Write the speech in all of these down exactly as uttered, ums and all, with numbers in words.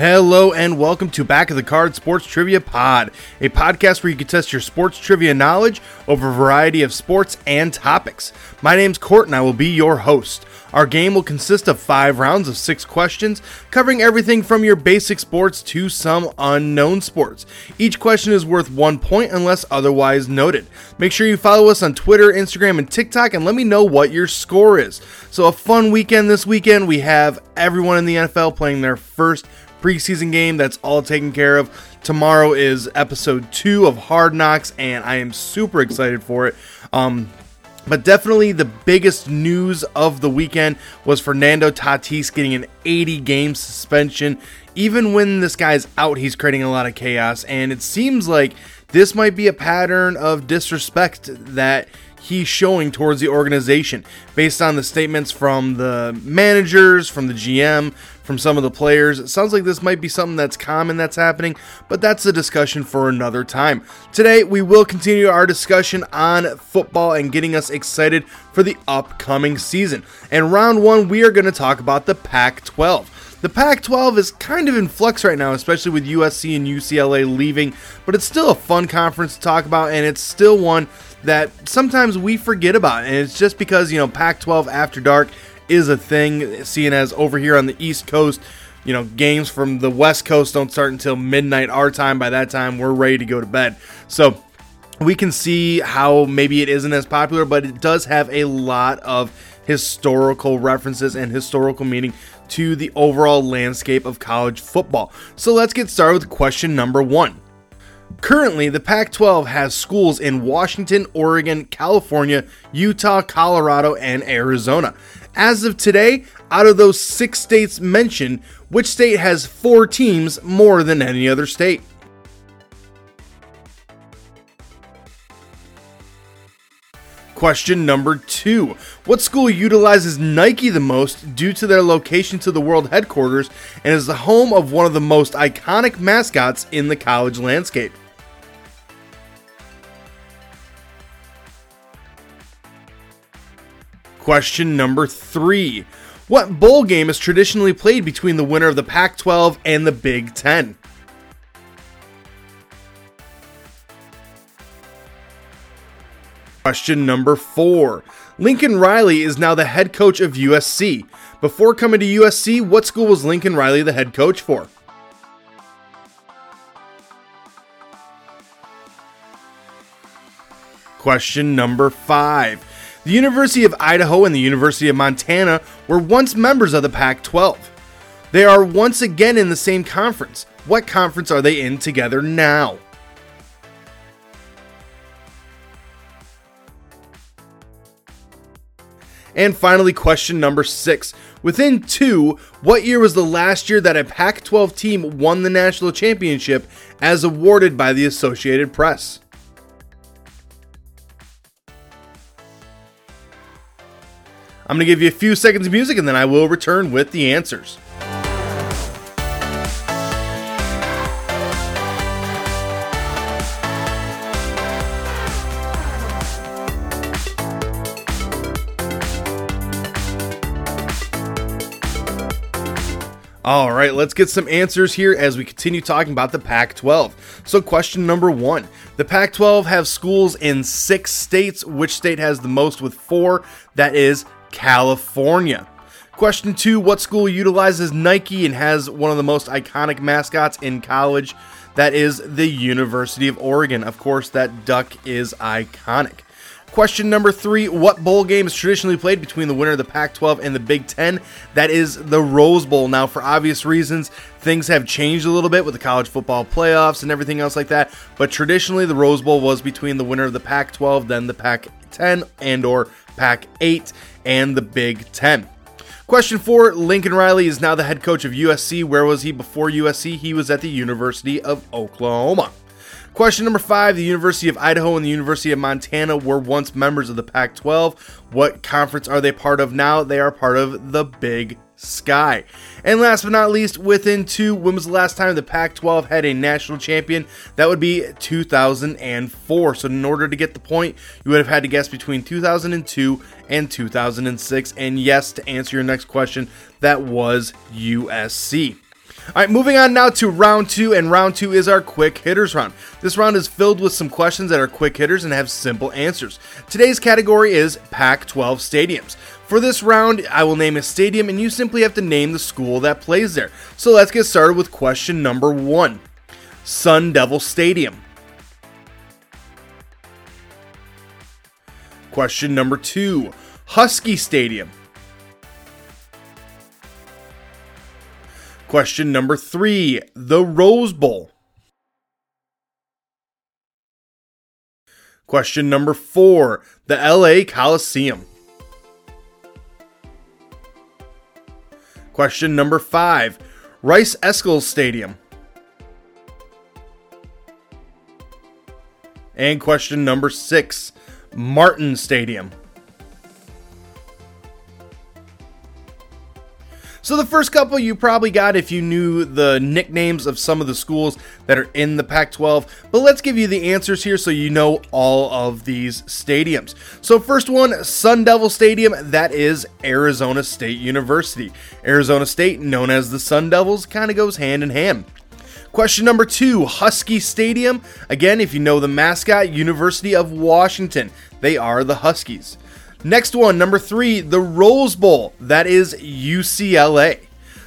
Hello and welcome to Back of the Card Sports Trivia Pod, a podcast where you can test your sports trivia knowledge over a variety of sports and topics. My name's Court and I will be your host. Our game will consist of five rounds of six questions, covering everything from your basic sports to some unknown sports. Each question is worth one point unless otherwise noted. Make sure you follow us on Twitter, Instagram, and TikTok and let me know what your score is. So a fun weekend this weekend. We have everyone in the N F L playing their first preseason game. That's all taken care of. Tomorrow is episode two of Hard Knocks, and I am super excited for it. Um, but definitely the biggest news of the weekend was Fernando Tatis getting an eighty game suspension. Even when this guy's out, he's creating a lot of chaos, and it seems like this might be a pattern of disrespect that he's showing towards the organization, based on the statements from the managers, from the G M, from some of the players. It sounds like this might be something that's common that's happening, but that's a discussion for another time. Today, we will continue our discussion on football and getting us excited for the upcoming season. And round one, we are going to talk about the Pac twelve. The Pac twelve is kind of in flux right now, especially with U S C and U C L A leaving, but it's still a fun conference to talk about, and it's still one that sometimes we forget about, and it's just because, you know, Pac twelve After Dark is a thing, seeing as over here on the East Coast, you know, games from the West Coast don't start until midnight our time. By that time, we're ready to go to bed. So we can see how maybe it isn't as popular, but it does have a lot of historical references and historical meaning to the overall landscape of college football. So let's get started with question number one. Currently, the Pac twelve has schools in Washington, Oregon, California, Utah, Colorado, and Arizona. As of today, out of those six states mentioned, which state has four teams more than any other state? Question number two. What school utilizes Nike the most due to their location to the world headquarters and is the home of one of the most iconic mascots in the college landscape? Question number three. What bowl game is traditionally played between the winner of the Pac twelve and the Big Ten? Question number four. Lincoln Riley is now the head coach of U S C. Before coming to U S C, what school was Lincoln Riley the head coach for? Question number five. The University of Idaho and the University of Montana were once members of the Pac twelve. They are once again in the same conference. What conference are they in together now? And finally, question number six. Within two, what year was the last year that a Pac twelve team won the national championship as awarded by the Associated Press? I'm going to give you a few seconds of music and then I will return with the answers. All right, let's get some answers here as we continue talking about the Pac twelve. So question number one, the Pac twelve have schools in six states. Which state has the most with four? That is California. Question two, what school utilizes Nike and has one of the most iconic mascots in college? That is the University of Oregon. Of course, that duck is iconic. Question number three, what bowl game is traditionally played between the winner of the Pac twelve and the Big Ten? That is the Rose Bowl. Now, for obvious reasons, things have changed a little bit with the college football playoffs and everything else like that, but traditionally the Rose Bowl was between the winner of the Pac twelve, then the Pac ten and or Pac eight, and the Big Ten. Question four, Lincoln Riley is now the head coach of U S C. Where was he before U S C? He was at the University of Oklahoma. Question number five, the University of Idaho and the University of Montana were once members of the Pac twelve. What conference are they part of now? They are part of the Big Sky. And last but not least, within two, when was the last time the Pac twelve had a national champion? That would be two thousand four. So in order to get the point, you would have had to guess between two thousand two and two thousand six. And yes, to answer your next question, that was U S C. All right, moving on now to round two, and round two is our quick hitters round. This round is filled with some questions that are quick hitters and have simple answers. Today's category is Pac twelve stadiums. For this round, I will name a stadium, and you simply have to name the school that plays there. So let's get started with question number one. Sun Devil Stadium. Question number two, Husky Stadium. Question number three, the Rose Bowl. Question number four, the L A Coliseum. Question number five, Rice Eccles Stadium. And question number six, Martin Stadium. So the first couple you probably got if you knew the nicknames of some of the schools that are in the Pac twelve, but let's give you the answers here so you know all of these stadiums. So first one, Sun Devil Stadium, that is Arizona State University. Arizona State, known as the Sun Devils, kind of goes hand in hand. Question number two, Husky Stadium. Again, if you know the mascot, University of Washington. They are the Huskies. Next one, number three, the Rose Bowl. That is U C L A.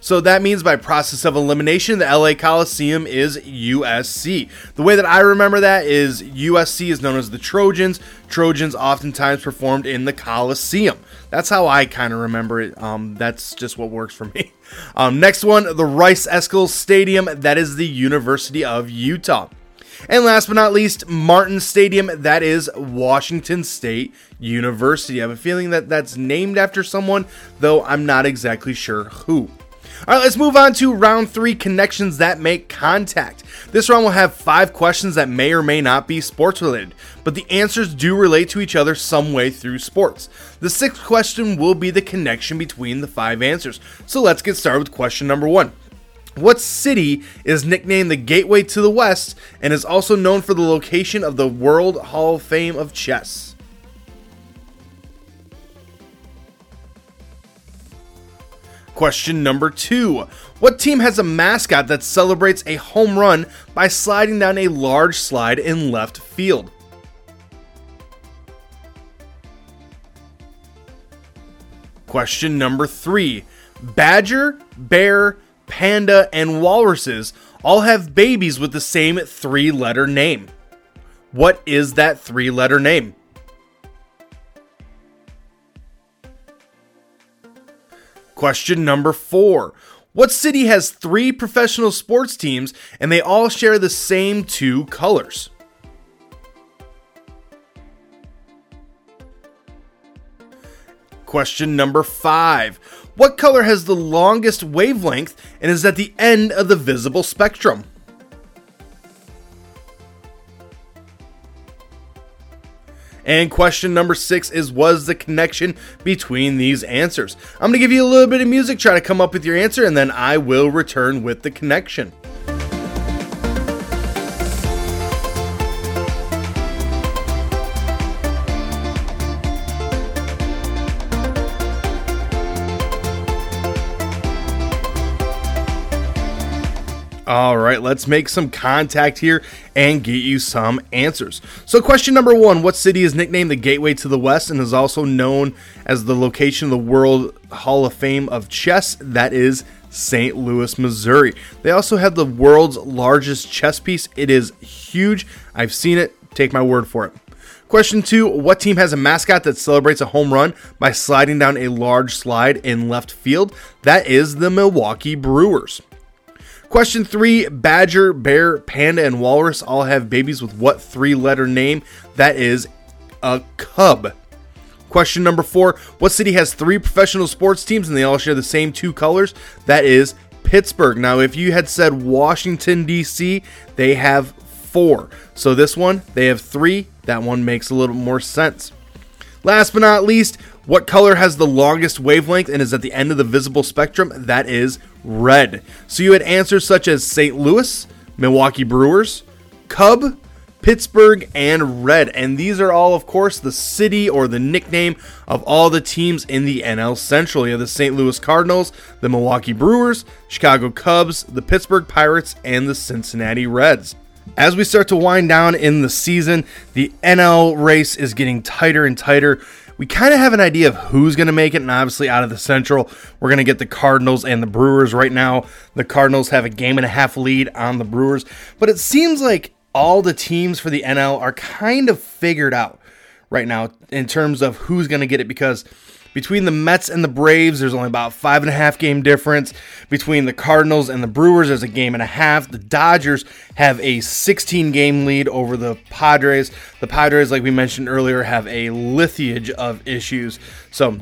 So that means by process of elimination, the L A Coliseum is U S C. The way that I remember that is U S C is known as the Trojans. Trojans oftentimes performed in the Coliseum. That's how I kind of remember it. Um, that's just what works for me. Um, next one, the Rice Eccles Stadium. That is the University of Utah. And last but not least, Martin Stadium, that is Washington State University. I have a feeling that that's named after someone, though I'm not exactly sure who. All right, let's move on to round three, connections that make contact. This round will have five questions that may or may not be sports related, but the answers do relate to each other some way through sports. The sixth question will be the connection between the five answers. So let's get started with question number one. What city is nicknamed the Gateway to the West and is also known for the location of the World Hall of Fame of Chess? Question number two. What team has a mascot that celebrates a home run by sliding down a large slide in left field? Question number three. Badger, bear, panda, and walruses all have babies with the same three-letter name. What is that three-letter name? Question number four. What city has three professional sports teams and they all share the same two colors? Question number five. What color has the longest wavelength and is at the end of the visible spectrum? And question number six is, was the connection between these answers? I'm going to give you a little bit of music, try to come up with your answer, and then I will return with the connection. All right, let's make some contact here and get you some answers. So question number one, what city is nicknamed the Gateway to the West and is also known as the location of the World Hall of Fame of Chess? That is Saint Louis, Missouri. They also have the world's largest chess piece. It is huge. I've seen it. Take my word for it. Question two, what team has a mascot that celebrates a home run by sliding down a large slide in left field? That is the Milwaukee Brewers. Question three, badger, bear, panda, and walrus all have babies with what three-letter name? That is a cub. Question number four, what city has three professional sports teams and they all share the same two colors? That is Pittsburgh. Now, if you had said Washington, D C, they have four. So this one, they have three. That one makes a little more sense. Last but not least, what color has the longest wavelength and is at the end of the visible spectrum? That is red. So you had answers such as Saint Louis, Milwaukee Brewers, Cub, Pittsburgh, and Red. And these are all, of course, the city or the nickname of all the teams in the N L Central. You have the Saint Louis Cardinals, the Milwaukee Brewers, Chicago Cubs, the Pittsburgh Pirates, and the Cincinnati Reds. As we start to wind down in the season, the N L race is getting tighter and tighter. We kind of have an idea of who's going to make it, and obviously out of the Central, we're going to get the Cardinals and the Brewers. Right now, the Cardinals have a game and a half lead on the Brewers, but it seems like all the teams for the N L are kind of figured out right now in terms of who's going to get it, because between the Mets and the Braves, there's only about five and a half game difference. Between the Cardinals and the Brewers, there's a game and a half. The Dodgers have a sixteen game lead over the Padres. The Padres, like we mentioned earlier, have a lithiage of issues. So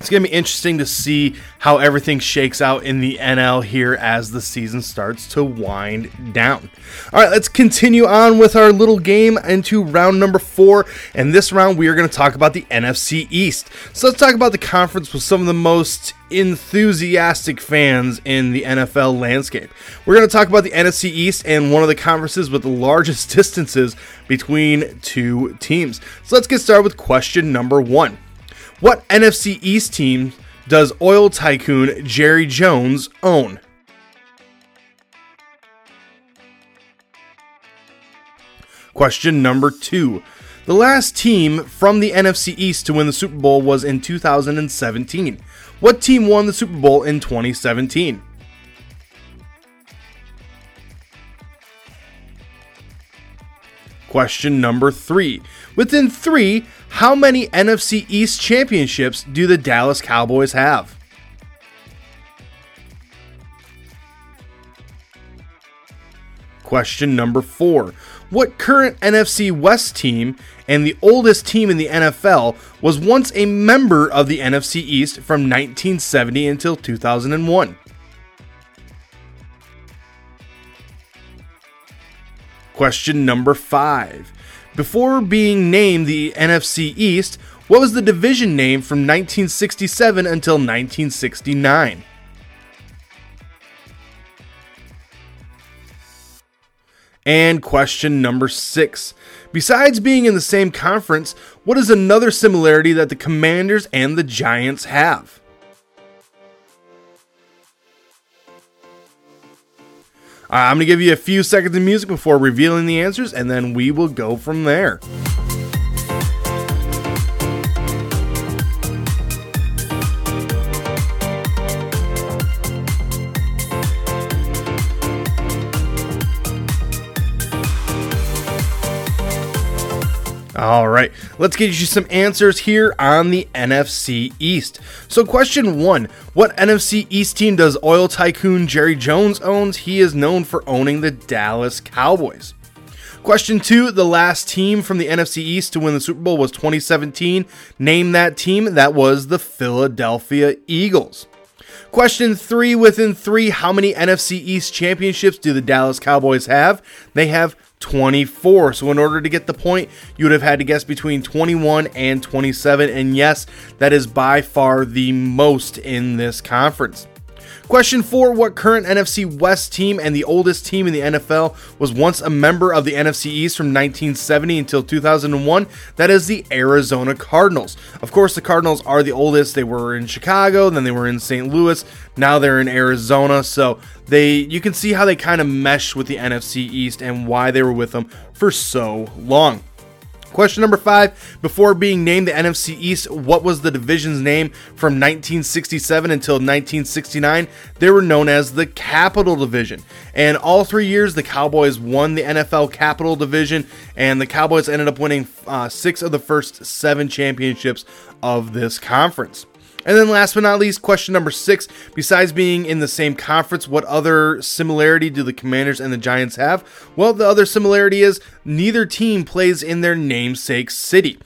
it's going to be interesting to see how everything shakes out in the N L here as the season starts to wind down. All right, let's continue on with our little game into round number four. And this round, we are going to talk about the N F C East. So let's talk about the conference with some of the most enthusiastic fans in the N F L landscape. We're going to talk about the N F C East and one of the conferences with the largest distances between two teams. So let's get started with question number one. What N F C East team does oil tycoon Jerry Jones own? Question number two. The last team from the N F C East to win the Super Bowl was in two thousand seventeen. What team won the Super Bowl in twenty seventeen? Question number three. Within three, how many N F C East championships do the Dallas Cowboys have? Question number four. What current N F C West team and the oldest team in the N F L was once a member of the N F C East from nineteen seventy until two thousand one? Question number five. Before being named the N F C East, what was the division name from nineteen sixty-seven until nineteen sixty-nine? And question number six. Besides being in the same conference, what is another similarity that the Commanders and the Giants have? Uh, I'm going to give you a few seconds of music before revealing the answers, and then we will go from there. All right, let's get you some answers here on the N F C East. So question one, what N F C East team does oil tycoon Jerry Jones owns? He is known for owning the Dallas Cowboys. Question two, the last team from the N F C East to win the Super Bowl was twenty seventeen. Name that team. That was the Philadelphia Eagles. Question three, within three, how many N F C East championships do the Dallas Cowboys have? They have twenty-four. So in order to get the point, you would have had to guess between twenty-one and twenty-seven. And yes, that is by far the most in this conference. Question four, what current N F C West team and the oldest team in the N F L was once a member of the N F C East from nineteen seventy until two thousand one? That is the Arizona Cardinals. Of course, the Cardinals are the oldest. They were in Chicago, then they were in Saint Louis, now they're in Arizona. So they, you can see how they kind of meshed with the N F C East and why they were with them for so long. Question number five, before being named the N F C East, what was the division's name from nineteen sixty-seven until nineteen sixty-nine? They were known as the Capital Division. And all three years, the Cowboys won the N F L Capital Division, and the Cowboys ended up winning uh, six of the first seven championships of this conference. And then last but not least, question number six, besides being in the same conference, what other similarity do the Commanders and the Giants have? Well, the other similarity is neither team plays in their namesake city.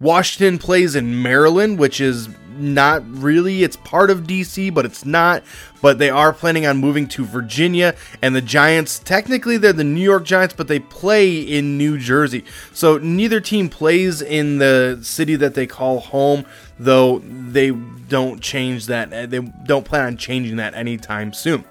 Washington plays in Maryland, which is not really, it's part of D C, but it's not, but they are planning on moving to Virginia, and the Giants, technically they're the New York Giants, but they play in New Jersey. So neither team plays in the city that they call home, though they don't change that. They don't plan on changing that anytime soon.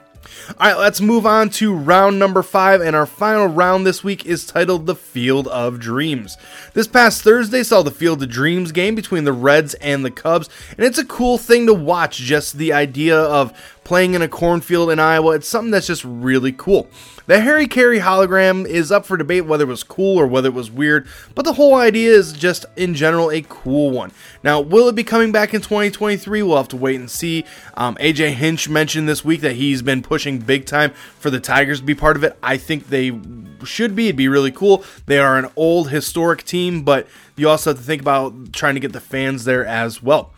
All right, let's move on to round number five, and our final round this week is titled The Field of Dreams. This past Thursday saw the Field of Dreams game between the Reds and the Cubs, and it's a cool thing to watch, just the idea of playing in a cornfield in Iowa. It's something that's just really cool. The Harry Carey hologram is up for debate whether it was cool or whether it was weird, but the whole idea is just, in general, a cool one. Now, will it be coming back in twenty twenty-three? We'll have to wait and see. Um, A J Hinch mentioned this week that he's been pushing big time for the Tigers to be part of it. I think they should be. It'd be really cool. They are an old, historic team, but you also have to think about trying to get the fans there as well.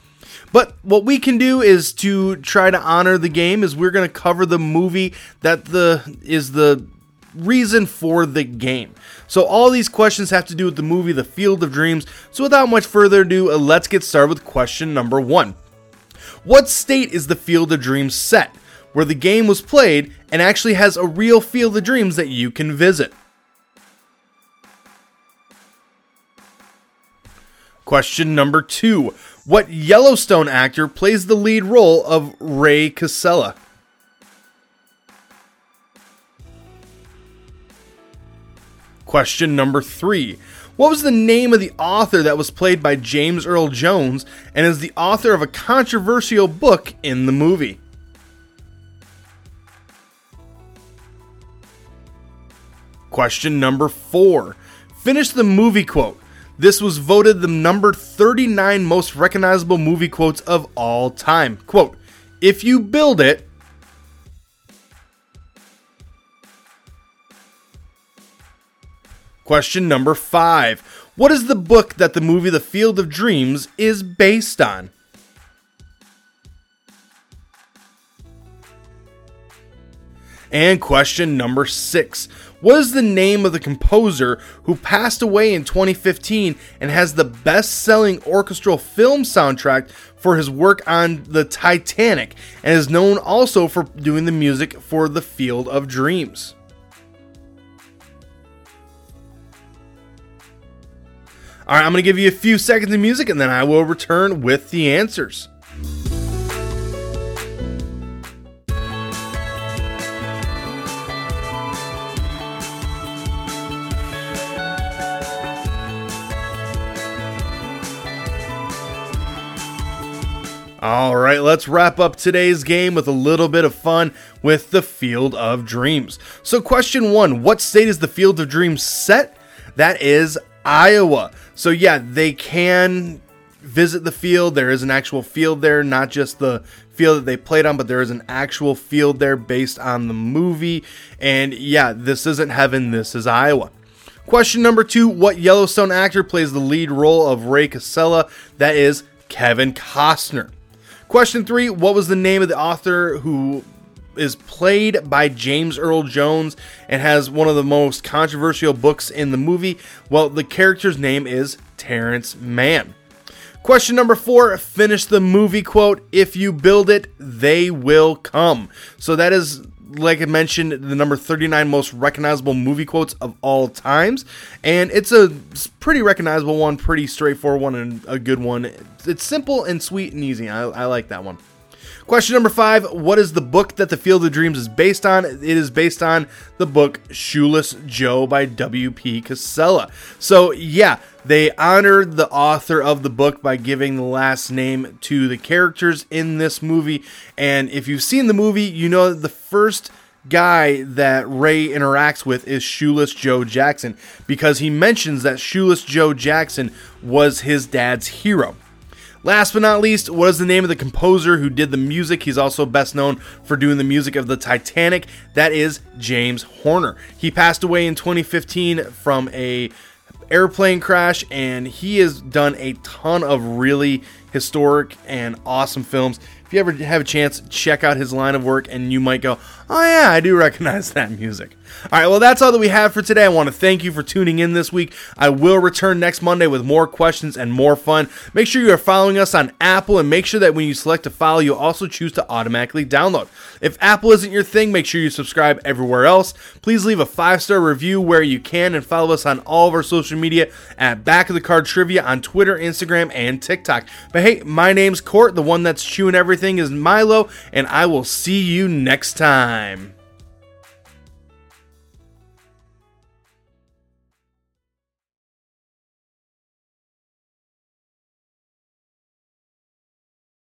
But what we can do is to try to honor the game is we're going to cover the movie that the is the reason for the game. So all these questions have to do with the movie The Field of Dreams. So without much further ado, let's get started with question number one. What state is the Field of Dreams set, where the game was played, and actually has a real Field of Dreams that you can visit? Question number two. What Yellowstone actor plays the lead role of Ray Casella? Question number three. What was the name of the author that was played by James Earl Jones and is the author of a controversial book in the movie? Question number four. Finish the movie quote. This was voted the number thirty-nine most recognizable movie quotes of all time. Quote, "If you build it." Question number five. What is the book that the movie The Field of Dreams is based on? And question number six. What is the name of the composer who passed away in twenty fifteen and has the best-selling orchestral film soundtrack for his work on the Titanic and is known also for doing the music for The Field of Dreams? All right, I'm going to give you a few seconds of music and then I will return with the answers. All right, let's wrap up today's game with a little bit of fun with the Field of Dreams. So question one, what state is the Field of Dreams set? That is Iowa. So yeah, they can visit the field. There is an actual field there, not just the field that they played on, but there is an actual field there based on the movie. And yeah, this isn't heaven, this is Iowa. Question number two, what Yellowstone actor plays the lead role of Ray Casella? That is Kevin Costner. Question three, what was the name of the author who is played by James Earl Jones and has one of the most controversial books in the movie? Well, the character's name is Terrence Mann. Question number four, finish the movie quote, "If you build it, they will come." So that is, like I mentioned, the number thirty-nine most recognizable movie quotes of all times. And it's a pretty recognizable one, pretty straightforward one, and a good one. It's simple and sweet and easy. I, I like that one. Question number five, what is the book that the Field of Dreams is based on? It is based on the book Shoeless Joe by W P Casella. So yeah, they honored the author of the book by giving the last name to the characters in this movie. And if you've seen the movie, you know that the first guy that Ray interacts with is Shoeless Joe Jackson, because he mentions that Shoeless Joe Jackson was his dad's hero. Last but not least, what is the name of the composer who did the music? He's also best known for doing the music of the Titanic. That is James Horner. He passed away in twenty fifteen from a airplane crash, and he has done a ton of really historic and awesome films. If you ever have a chance, check out his line of work, and you might go, "Oh yeah, I do recognize that music." All right, well, that's all that we have for today. I want to thank you for tuning in this week. I will return next Monday with more questions and more fun. Make sure you are following us on Apple, and make sure that when you select to follow, you also choose to automatically download. If Apple isn't your thing, make sure you subscribe everywhere else. Please leave a five-star review where you can, and follow us on all of our social media at Back of the Card Trivia on Twitter, Instagram, and TikTok. But hey, my name's Court, the one that's chewing everything everything is Milo, and I will see you next time.